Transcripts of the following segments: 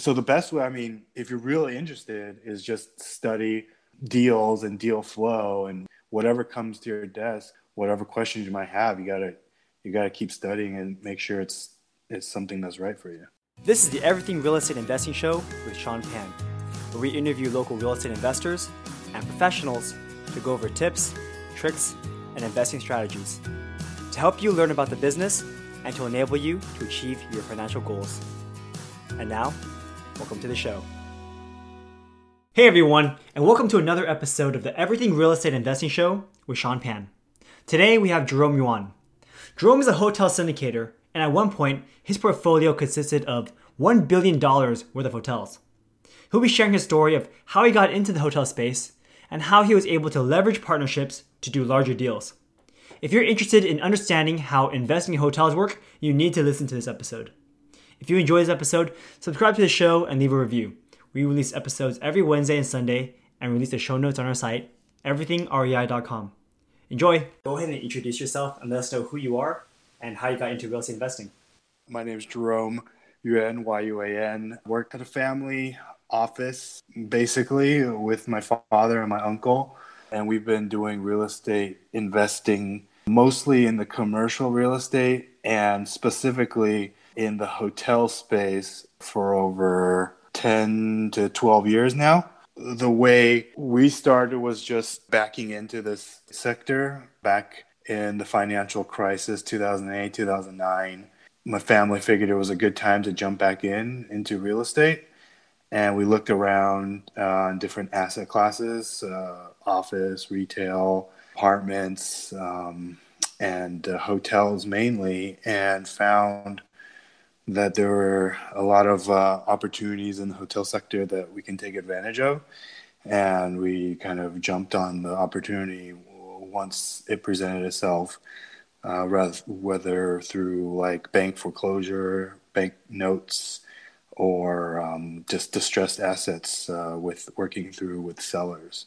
So the best way, I mean, if you're really interested, is just study deals and deal flow, and whatever comes to your desk, whatever questions you might have, you gotta keep studying and make sure it's something that's right for you. This is the Everything Real Estate Investing Show with Sean Pan, where we interview local real estate investors and professionals to go over tips, tricks, and investing strategies to help you learn about the business and to enable you to achieve your financial goals. And now, welcome to the show. Hey everyone, and welcome to another episode of the Everything Real Estate Investing Show with Sean Pan. Today we have Jerome Yuan. Jerome is a hotel syndicator, and at one point, his portfolio consisted of $1 billion worth of hotels. He'll be sharing his story of how he got into the hotel space and how he was able to leverage partnerships to do larger deals. If you're interested in understanding how investing in hotels work, you need to listen to this episode. If you enjoy this episode, subscribe to the show and leave a review. We release episodes every Wednesday and Sunday and release the show notes on our site, everythingrei.com. Enjoy. Go ahead and introduce yourself and let us know who you are and how you got into real estate investing. My name is Jerome Yuan, Yuan. I work at a family office, basically, with my father and my uncle. And we've been doing real estate investing, mostly in the commercial real estate and specifically in the hotel space for over 10 to 12 years now. The way we started was just backing into this sector back in the financial crisis, 2008, 2009. My family figured it was a good time to jump back into real estate. And we looked around different asset classes, office, retail, apartments, and hotels mainly, and found that there were a lot of opportunities in the hotel sector that we can take advantage of. And we kind of jumped on the opportunity once it presented itself, whether through like bank foreclosure, bank notes, or just distressed assets with working through with sellers.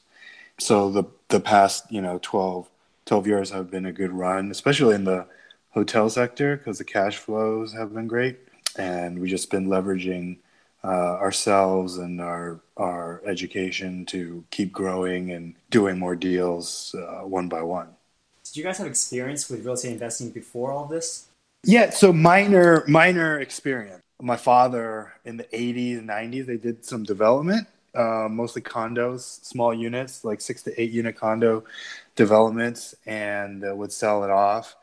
So the past 12 years have been a good run, especially in the hotel sector, because the cash flows have been great, and we've just been leveraging ourselves and our education to keep growing and doing more deals one by one. Did you guys have experience with real estate investing before all this? Yeah, so minor experience. My father, in the 80s and 90s, they did some development, mostly condos, small units, like 6 to 8 unit condo developments, and would sell it off.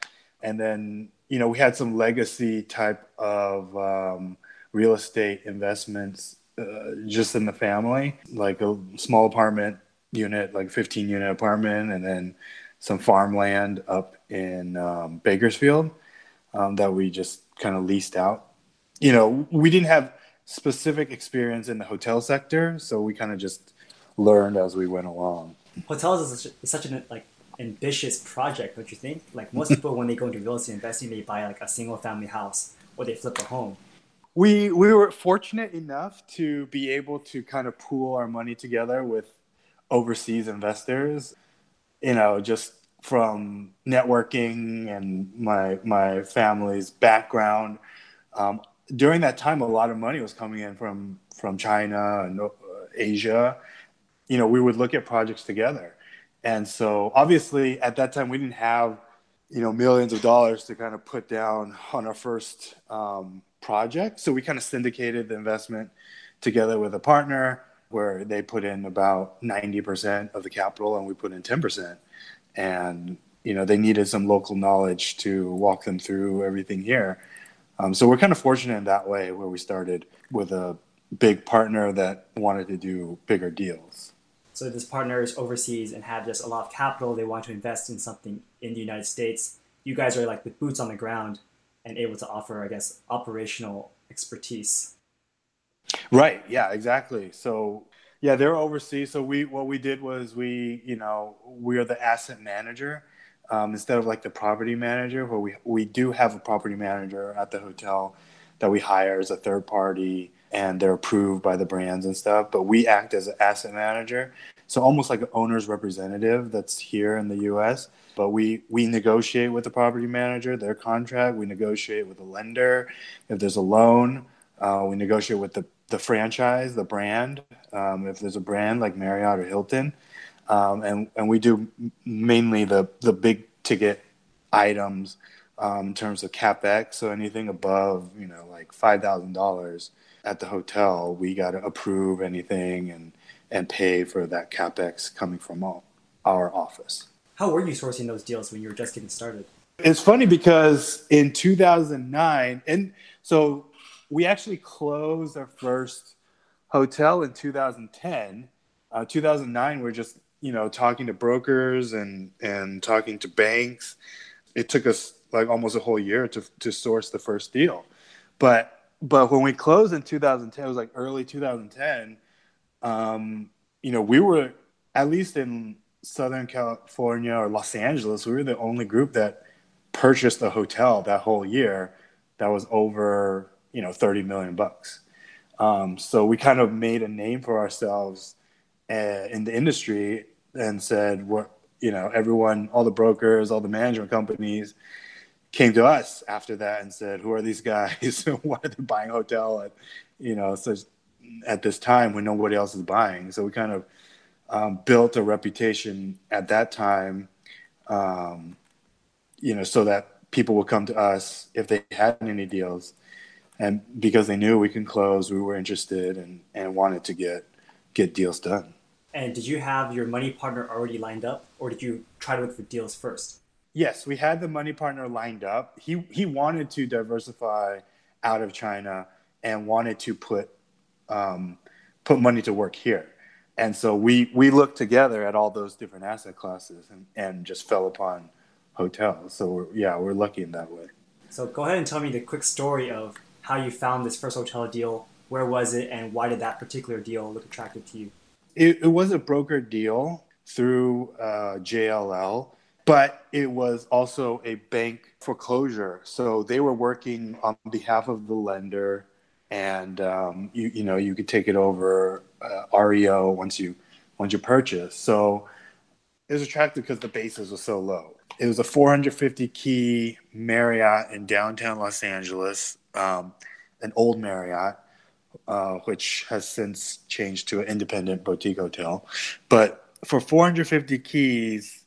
And then, we had some legacy type of real estate investments just in the family, like a small apartment unit, like 15 unit apartment, and then some farmland up in Bakersfield that we just kind of leased out. We didn't have specific experience in the hotel sector, so we kind of just learned as we went along. Hotels is such an ambitious project, don't you think? Like most people, when they go into real estate investing, they buy like a single family house or they flip a home. We were fortunate enough to be able to kind of pool our money together with overseas investors, just from networking and my family's background. During that time, a lot of money was coming in from China and Asia. We would look at projects together. And so obviously at that time, we didn't have, millions of dollars to kind of put down on our first project. So we kind of syndicated the investment together with a partner where they put in about 90% of the capital and we put in 10%. And, they needed some local knowledge to walk them through everything here. So we're kind of fortunate in that way, where we started with a big partner that wanted to do bigger deals. So this partner is overseas and have just a lot of capital. They want to invest in something in the United States. You guys are like with boots on the ground and able to offer, I guess, operational expertise. Right. Yeah, exactly. So yeah, they're overseas. So we are the asset manager. Instead of like the property manager, where we do have a property manager at the hotel that we hire as a third party, and they're approved by the brands and stuff. But we act as an asset manager, so almost like an owner's representative that's here in the U.S. But we negotiate with the property manager their contract. We negotiate with the lender if there's a loan. We negotiate with the the franchise, the brand, if there's a brand like Marriott or Hilton, and we do mainly the big ticket items in terms of CapEx. So anything above, like $5,000 at the hotel, we got to approve anything and pay for that CapEx coming from our office. How were you sourcing those deals when you were just getting started? It's funny because in 2009, and so we actually closed our first hotel in 2010. 2009, we're just, talking to brokers and talking to banks. It took us like almost a whole year to source the first deal. But when we closed in 2010, it was like early 2010, we were, at least in Southern California or Los Angeles, we were the only group that purchased a hotel that whole year that was over, $30 million. So we kind of made a name for ourselves in the industry and said, everyone, all the brokers, all the management companies came to us after that and said, who are these guys? Why are they buying a hotel at, at this time when nobody else is buying? So we kind of built a reputation at that time, so that people would come to us if they had any deals. And because they knew we can close, we were interested and wanted to get deals done. And did you have your money partner already lined up, or did you try to look for deals first? Yes, we had the money partner lined up. He wanted to diversify out of China and wanted to put money to work here. And so we looked together at all those different asset classes and just fell upon hotels. So we're lucky in that way. So go ahead and tell me the quick story of how you found this first hotel deal. Where was it, and why did that particular deal look attractive to you? It was a broker deal through JLL, but it was also a bank foreclosure. So they were working on behalf of the lender, and you could take it over REO once you purchase. So it was attractive because the basis was so low. It was a 450-key Marriott in downtown Los Angeles, an old Marriott, which has since changed to an independent boutique hotel. But for 450 keys,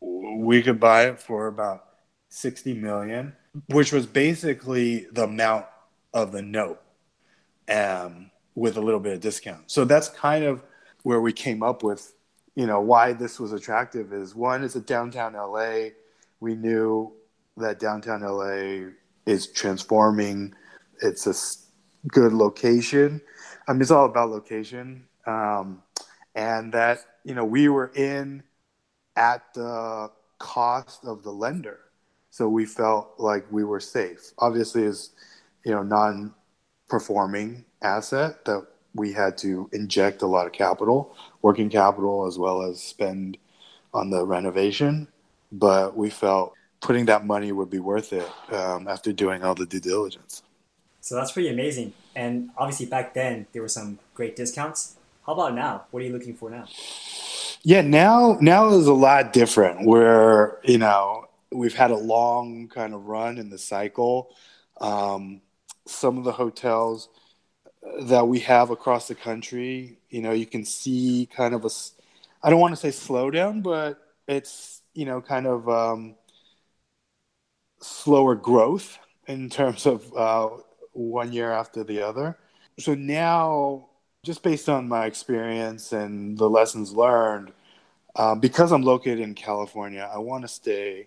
we could buy it for about $60 million, which was basically the amount of the note with a little bit of discount. So that's kind of where we came up with, why this was attractive is, one, it's a downtown LA. We knew that downtown LA is transforming. It's a good location. I mean, it's all about location. And that, we were in at the cost of the lender. So we felt like we were safe. Obviously, it's, non-performing asset that we had to inject a lot of capital, working capital, as well as spend on the renovation. But we felt putting that money would be worth it after doing all the due diligence. So that's pretty amazing. And obviously back then, there were some great discounts. How about now? What are you looking for now? Yeah, now is a lot different where, we've had a long kind of run in the cycle. Some of the hotels that we have across the country, you can see kind of a, I don't want to say slowdown, but it's, kind of slower growth in terms of, one year after the other. So now, just based on my experience and the lessons learned, because I'm located in California, I want to stay,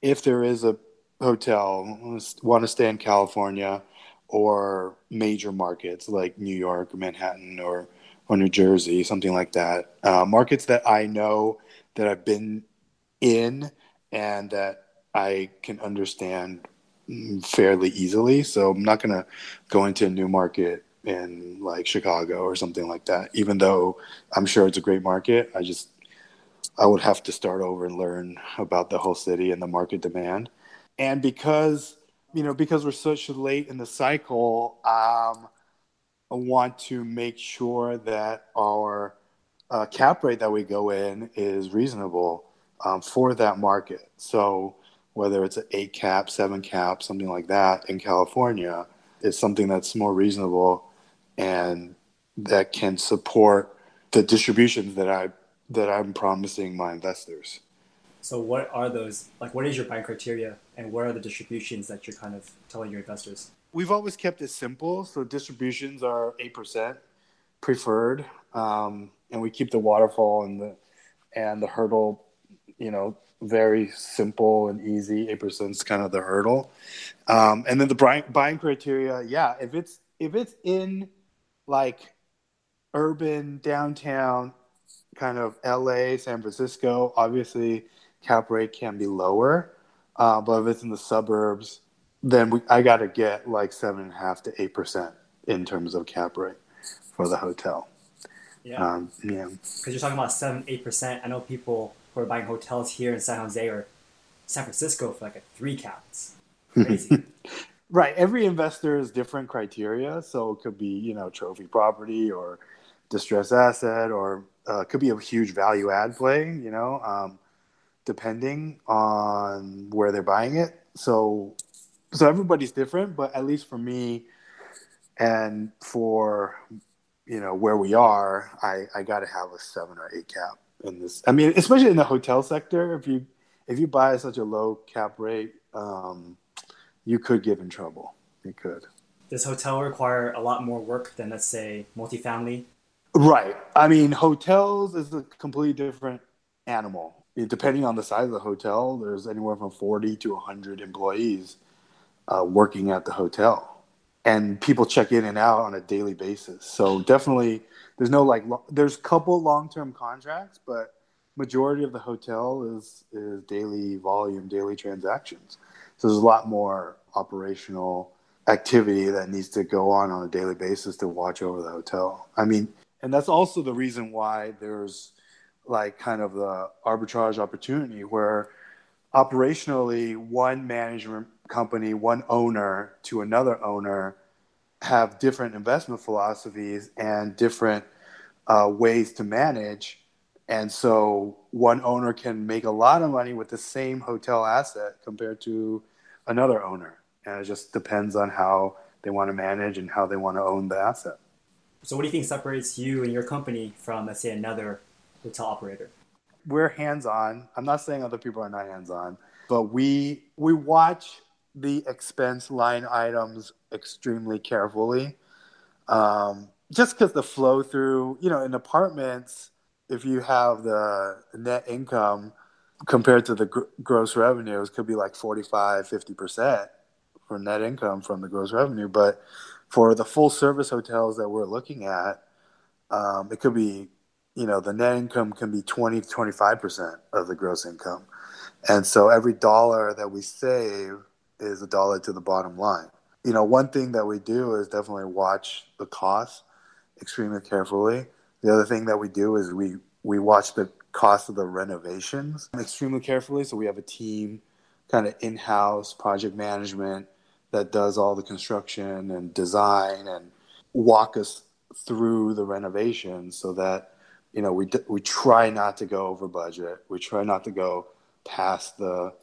if there is a hotel, I want to stay in California or major markets like New York, Manhattan, or New Jersey, something like that. Markets that I know, that I've been in, and that I can understand fairly easily. So I'm not going to go into a new market in like Chicago or something like that, even though I'm sure it's a great market. I would have to start over and learn about the whole city and the market demand. And because we're such late in the cycle, I want to make sure that our cap rate that we go in is reasonable for that market. So whether it's an 8 cap, 7 cap, something like that in California, is something that's more reasonable and that can support the distributions that I'm promising my investors. So what are those, like what is your buying criteria and what are the distributions that you're kind of telling your investors? We've always kept it simple. So distributions are 8% preferred. And we keep the waterfall and the hurdle, very simple and easy. 8% is kind of the hurdle. And then the buying criteria. Yeah. If it's in like urban downtown kind of LA, San Francisco, obviously cap rate can be lower. But if it's in the suburbs, then I got to get like 7.5 to 8% in terms of cap rate for the hotel. Yeah. Because you're talking about 7-8%. I know people who are buying hotels here in San Jose or San Francisco for like a 3 cap. It's crazy. Right. Every investor has different criteria. So it could be, trophy property or distressed asset, or it could be a huge value add play, depending on where they're buying it. So everybody's different, but at least for me and for, where we are, I got to have a 7 or 8 cap in this. I mean, especially in the hotel sector, if you buy at such a low cap rate, you could get in trouble. You could. Does hotel require a lot more work than, let's say, multifamily? Right. I mean, hotels is a completely different animal. Depending on the size of the hotel, there's anywhere from 40 to 100 employees working at the hotel. And people check in and out on a daily basis. So definitely, there's no there's a couple long-term contracts, but majority of the hotel is daily volume, daily transactions. So there's a lot more operational activity that needs to go on a daily basis to watch over the hotel. I mean, and that's also the reason why there's like kind of the arbitrage opportunity where operationally one management company, one owner to another owner have different investment philosophies and different ways to manage. And so one owner can make a lot of money with the same hotel asset compared to another owner. And it just depends on how they want to manage and how they want to own the asset. So what do you think separates you and your company from, let's say, another hotel operator? We're hands-on. I'm not saying other people are not hands-on, but we watch the expense line items extremely carefully. Just because the flow through, in apartments, if you have the net income compared to the gross revenues, could be like 45, 50% for net income from the gross revenue. But for the full service hotels that we're looking at, it could be, the net income can be 20, 25% of the gross income. And so every dollar that we save is a dollar to the bottom line. One thing that we do is definitely watch the costs extremely carefully. The other thing that we do is we watch the cost of the renovations extremely carefully. So we have a team kind of in-house project management that does all the construction and design and walk us through the renovation so that, we try not to go over budget. We try not to go past the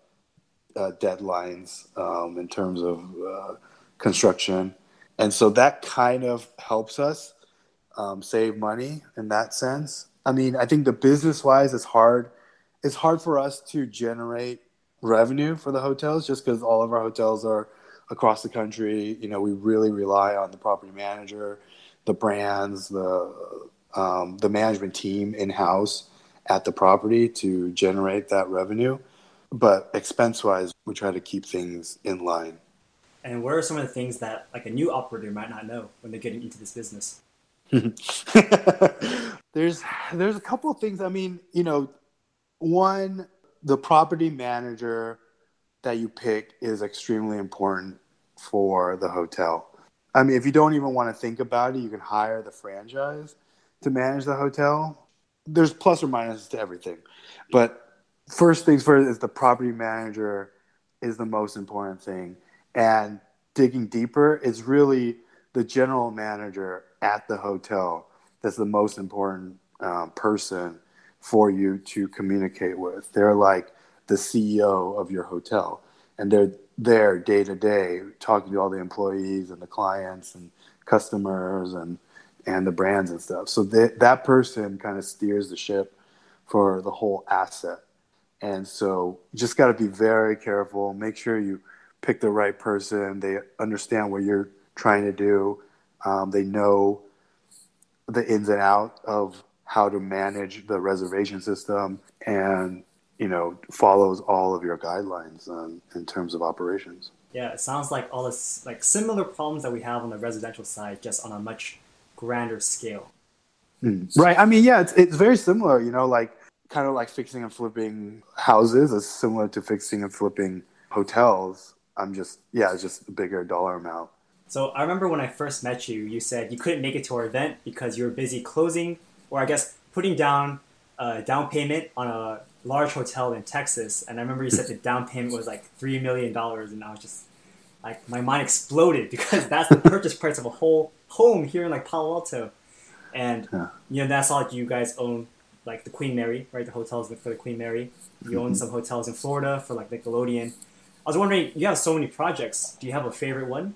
deadlines in terms of construction. And so that kind of helps us save money in that sense. I mean, I think the business-wise is hard. It's hard for us to generate revenue for the hotels just because all of our hotels are across the country. We really rely on the property manager, the brands, the management team in-house at the property to generate that revenue. But expense-wise, we try to keep things in line. And what are some of the things that like a new operator might not know when they're getting into this business? There's a couple of things. I mean, one, the property manager that you pick is extremely important for the hotel. I mean, if you don't even want to think about it, you can hire the franchise to manage the hotel. There's plus or minus to everything. But first things first is the property manager is the most important thing. And digging deeper is really the general manager at the hotel that's the most important person for you to communicate with. They're like the CEO of your hotel, and they're there day to day talking to all the employees and the clients and customers and and the brands and stuff. So that person kind of steers the ship for the whole asset. And so you just got to be very careful. Make sure you pick the right person. They understand what you're trying to do. They know the ins and outs of how to manage the reservation system and, you know, follows all of your guidelines in terms of operations. Yeah, it sounds like all this, like, similar problems that we have on the residential side, just on a much grander scale. Right. I mean, yeah, it's very similar, you know, like kind of like fixing and flipping houses is similar to fixing and flipping hotels. It's just a bigger dollar amount. So I remember when I first met you, you said you couldn't make it to our event because you were busy closing, or I guess putting down a down payment on a large hotel in Texas. And I remember you said the down payment was like $3 million. And I was just like, my mind exploded, because that's the purchase price of a whole home here in like Palo Alto. And, you know, that's all you guys own, like the Queen Mary, right? The hotels for the Queen Mary. You own some hotels in Florida for like Nickelodeon. I was wondering, you have so many projects. Do you have a favorite one?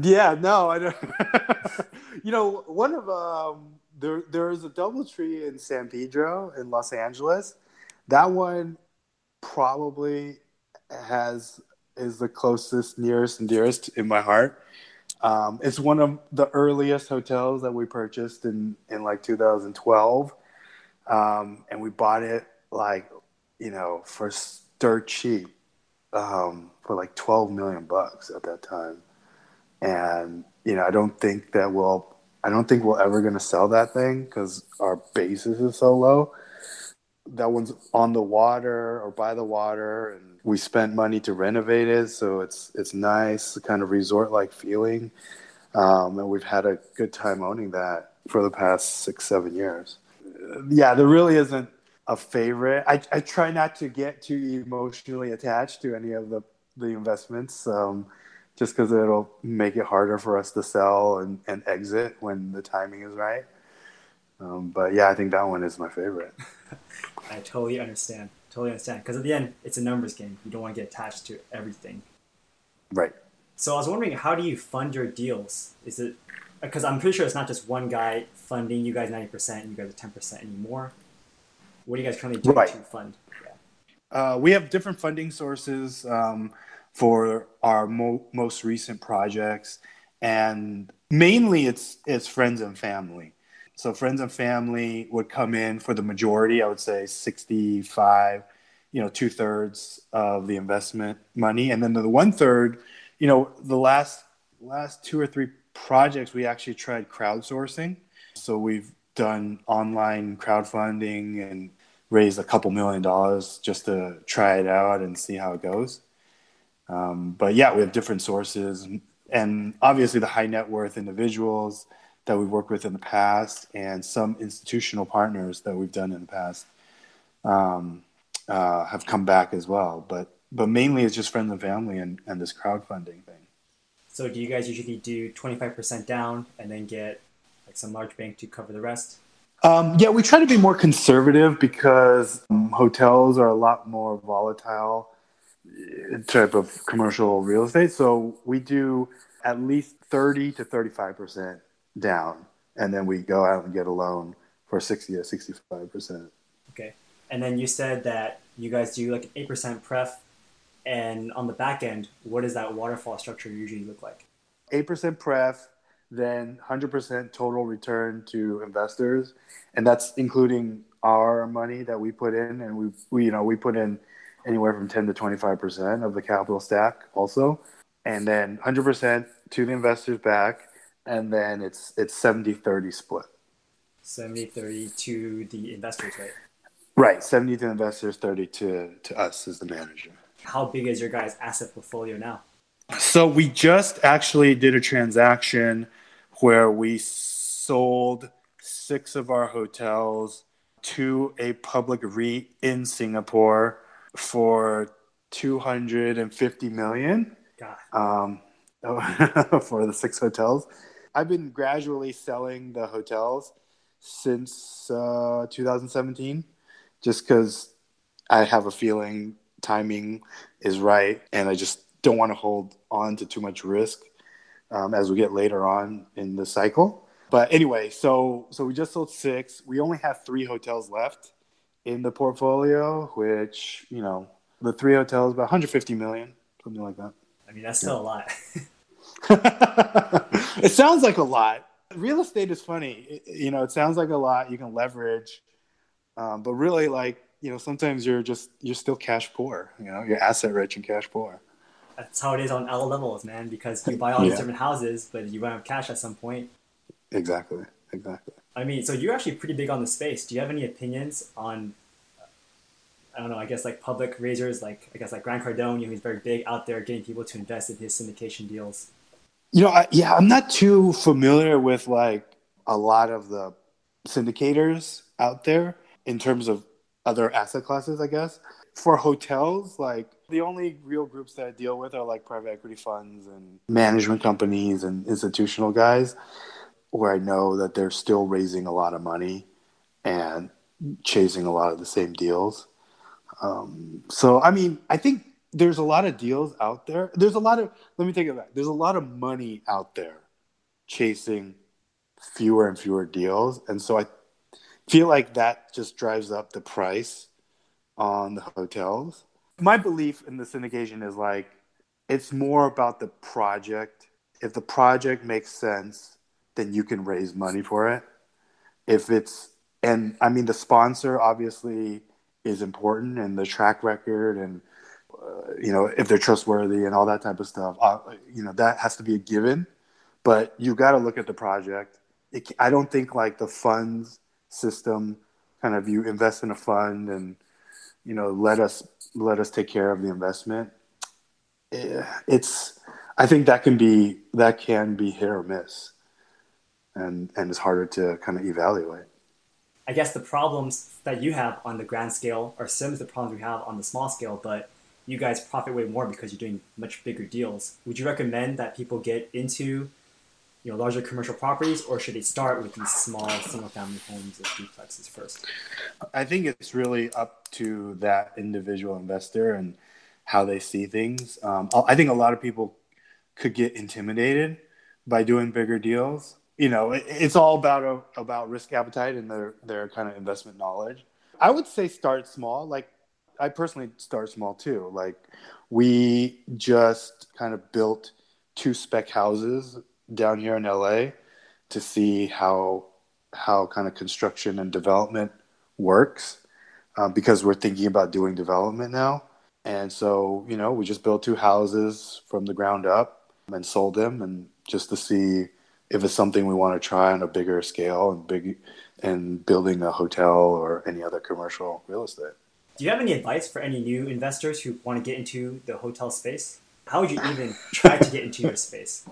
Yeah, no, I don't. You know, one of there is a Double Tree in San Pedro in Los Angeles. That one probably is the closest, nearest, and dearest in my heart. It's one of the earliest hotels that we purchased in like 2012, and we bought it like, you know, for dirt cheap, for like $12 million at that time. And, you know, I don't think we're ever going to sell that thing because our basis is so low. That one's on the water or by the water, and we spent money to renovate it, so it's nice, kind of resort-like feeling. And we've had a good time owning that for the past 6-7 years. Yeah, there really isn't a favorite. I try not to get too emotionally attached to any of the investments, just because it'll make it harder for us to sell and exit when the timing is right. But yeah, I think that one is my favorite. I totally understand. Because at the end, it's a numbers game. You don't want to get attached to everything. Right. So I was wondering, how do you fund your deals? Is it, because I'm pretty sure it's not just one guy funding you guys 90% and you guys are 10% anymore. What do you guys currently do to fund? Yeah. We have different funding sources for our most recent projects, and mainly it's friends and family. So friends and family would come in for the majority. I would say 65, you know, 2/3 of the investment money, and then the 1/3, you know, the last 2 or 3 projects we actually tried crowdsourcing. So we've done online crowdfunding and raised a couple $1 million just to try it out and see how it goes. But yeah, we have different sources, and obviously the high net worth individuals that we've worked with in the past, and some institutional partners that we've done in the past have come back as well. But mainly it's just friends and family and this crowdfunding thing. So do you guys usually do 25% down and then get like some large bank to cover the rest? Yeah, we try to be more conservative because hotels are a lot more volatile type of commercial real estate. So we do at least 30 to 35% down, and then we go out and get a loan for 60 to 65%. Okay. And then you said that you guys do like an 8% pref, and on the back end, what does that waterfall structure usually look like? 8% pref, then 100% total return to investors, and that's including our money that we put in, and we put in anywhere from 10 to 25% of the capital stack also, and then 100% to the investors back, and then it's 70-30 split. 70-30 to the investors, right? Right, 70 to investors, 30 to us as the manager. How big is your guys' asset portfolio now? So we just actually did a transaction where we sold 6 of our hotels to a public REIT in Singapore for $250 million. God. For the 6 hotels. I've been gradually selling the hotels since 2017, just because I have a feeling timing is right, and I just don't want to hold on to too much risk as we get later on in the cycle. But anyway, so we just sold 6. We only have 3 hotels left in the portfolio, which, you know, the 3 hotels, about $150 million, something like that. I mean, that's still a lot. It sounds like a lot. Real estate is funny. It sounds like a lot. You can leverage, but really, like, sometimes you're still cash poor. You're asset rich and cash poor. That's how it is on all levels, man, because you buy all these different houses, but you run out of cash at some point. Exactly. I mean, so you're actually pretty big on the space. Do you have any opinions on, I don't know, I guess like public raisers, like Grant Cardone, who's very big out there getting people to invest in his syndication deals? I'm not too familiar with like a lot of the syndicators out there in terms of other asset classes, I guess. For hotels, like the only real groups that I deal with are like private equity funds and management companies and institutional guys, where I know that they're still raising a lot of money and chasing a lot of the same deals. I think there's a lot of deals out there. Let me take it back. There's a lot of money out there chasing fewer and fewer deals. And so I feel like that just drives up the price on the hotels. My belief in the syndication is like, it's more about the project. If the project makes sense, then you can raise money for it. The sponsor obviously is important, and the track record, and if they're trustworthy and all that type of stuff, that has to be a given, but you got to look at the project. I don't think like the funds system, kind of, you invest in a fund and, let us take care of the investment. I think that can be hit or miss, and it's harder to kind of evaluate. I guess the problems that you have on the grand scale are similar to the problems we have on the small scale, but you guys profit way more because you're doing much bigger deals. Would you recommend that people get into, larger commercial properties, or should they start with these small single-family homes or duplexes first? I think it's really up to that individual investor and how they see things. I think a lot of people could get intimidated by doing bigger deals. It's all about risk appetite and their kind of investment knowledge. I would say start small. Like, I personally start small too. Like, we just kind of built 2 spec houses down here in LA to see how kind of construction and development works, because we're thinking about doing development now. And so, we just built 2 houses from the ground up and sold them, and just to see if it's something we want to try on a bigger scale and building a hotel or any other commercial real estate. Do you have any advice for any new investors who want to get into the hotel space? How would you even try to get into your space?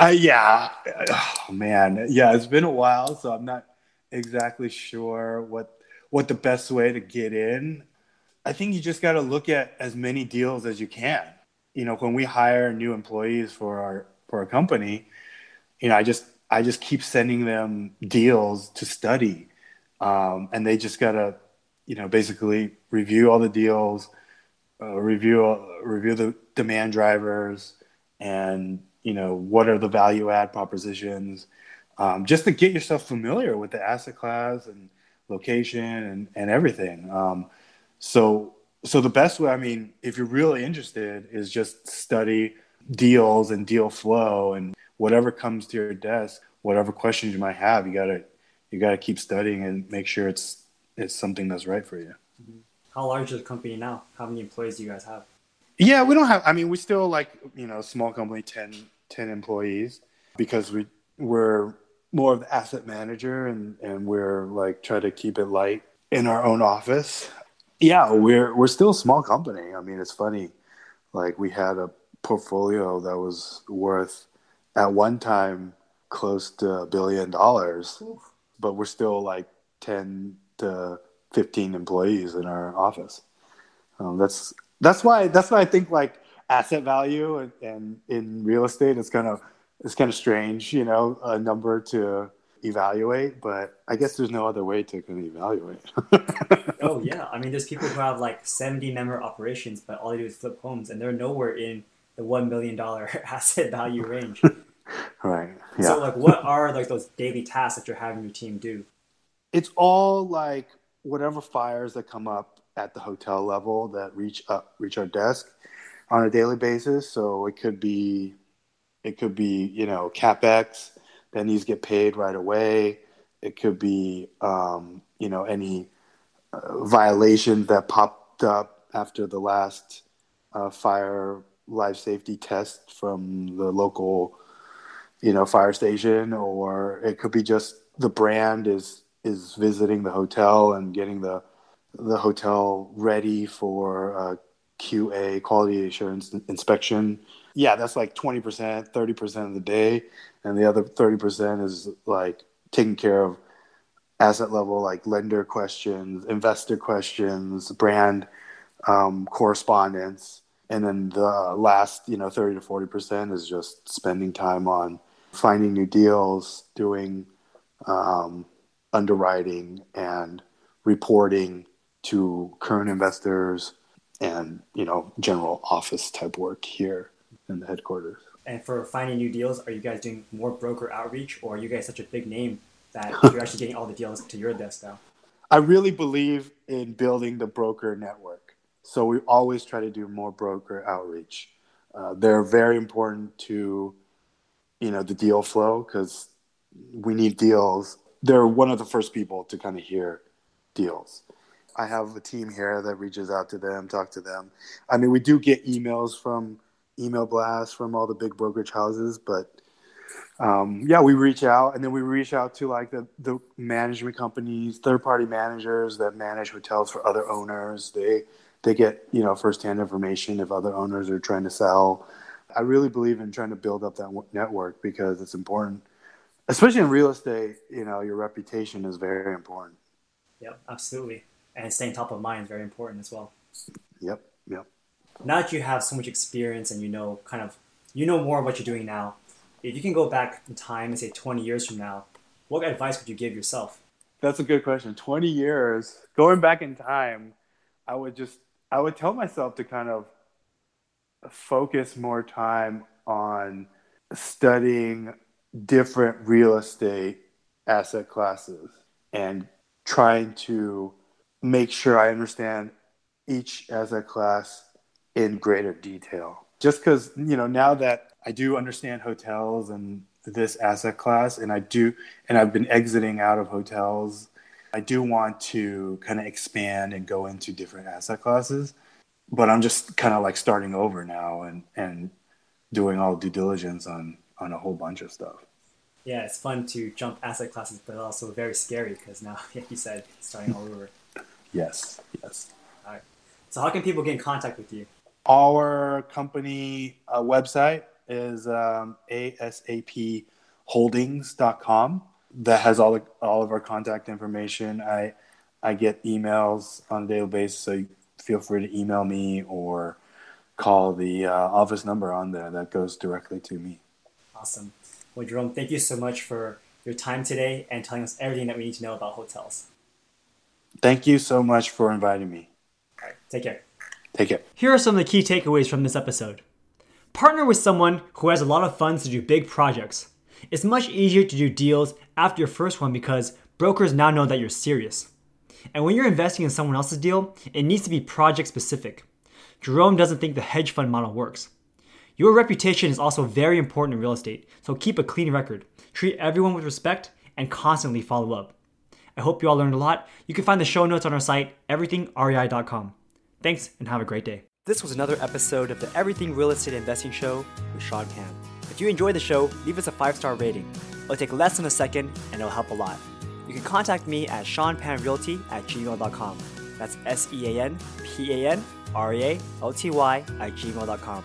Oh, man. Yeah, it's been a while, so I'm not exactly sure what the best way to get in. I think you just got to look at as many deals as you can. When we hire new employees for our company, I just keep sending them deals to study, and they just gotta, basically review all the deals, review the demand drivers, and what are the value add propositions, just to get yourself familiar with the asset class and location and everything. So the best way, if you're really interested, is just study deals and deal flow, and whatever comes to your desk, whatever questions you might have, you gotta keep studying and make sure it's something that's right for you. Mm-hmm. How large is the company now? How many employees do you guys have? Yeah, we don't have. We're still like small company, 10 employees, because we're more of the asset manager, and we're like try to keep it light in our own office. Yeah, we're still a small company. It's funny, like we had a portfolio that was worth, at one time, close to $1 billion, but we're still like 10 to 15 employees in our office. That's why I think like asset value and in real estate, it's kind of strange, a number to evaluate, but I guess there's no other way to kind of evaluate. Oh yeah, there's people who have like 70 member operations, but all they do is flip homes, and they're nowhere in the $1 million asset value range. Right. Yeah. So like, what are like those daily tasks that you're having your team do? It's all like whatever fires that come up at the hotel level that reach our desk on a daily basis. So it could be, you know, CapEx that needs to get paid right away. It could be, you know, any violations that popped up after the last fire life safety test from the local, you know, fire station, or it could be just the brand is visiting the hotel and getting the hotel ready for QA, quality assurance inspection. Yeah, that's like 20%, 30% of the day. And the other 30% is like taking care of asset level, like lender questions, investor questions, brand correspondence. And then the last, you know, 30 to 40% is just spending time on finding new deals, doing underwriting and reporting to current investors and, you know, general office type work here in the headquarters. And for finding new deals, are you guys doing more broker outreach, or are you guys such a big name that you're actually getting all the deals to your desk now? I really believe in building the broker network. So we always try to do more broker outreach. They're very important to, you know, the deal flow, because we need deals. They're one of the first people to kind of hear deals. I have a team here that reaches out to them, talk to them. I mean, we do get emails from email blasts from all the big brokerage houses, but yeah, we reach out, and then we reach out to like the management companies, third-party managers that manage hotels for other owners. They get, you know, firsthand information if other owners are trying to sell. I really believe in trying to build up that network, because it's important, especially in real estate. You know, your reputation is very important. Yep, absolutely. And staying top of mind is very important as well. Yep, yep. Now that you have so much experience and you know kind of, you know more of what you're doing now, if you can go back in time and say 20 years from now, what advice would you give yourself? That's a good question. 20 years, going back in time, I would tell myself to kind of focus more time on studying different real estate asset classes and trying to make sure I understand each asset class in greater detail. Just because, you know, now that I do understand hotels and this asset class, and I've been exiting out of hotels, I do want to kind of expand and go into different asset classes. But I'm just kind of like starting over now and doing all due diligence on a whole bunch of stuff. Yeah, it's fun to jump asset classes, but also very scary, because now, like you said, starting all over. Yes, yes. All right. So how can people get in contact with you? Our company website is ASAPholdings.com. That has all of our contact information. I get emails on a daily basis, so feel free to email me or call the office number on there. That goes directly to me. Awesome. Well, Jerome, thank you so much for your time today and telling us everything that we need to know about hotels. Thank you so much for inviting me. All right. Take care. Take care. Here are some of the key takeaways from this episode. Partner with someone who has a lot of funds to do big projects. It's much easier to do deals after your first one because brokers now know that you're serious. And when you're investing in someone else's deal, it needs to be project specific. Jerome doesn't think the hedge fund model works. Your reputation is also very important in real estate, so keep a clean record. Treat everyone with respect and constantly follow up. I hope you all learned a lot. You can find the show notes on our site, everythingrei.com. Thanks and have a great day. This was another episode of the Everything Real Estate Investing Show with Sean Pan. If you enjoyed the show, leave us a 5-star rating. It'll take less than a second and it'll help a lot. You can contact me at seanpanrealty@gmail.com. That's SEANPANREALTY@gmail.com.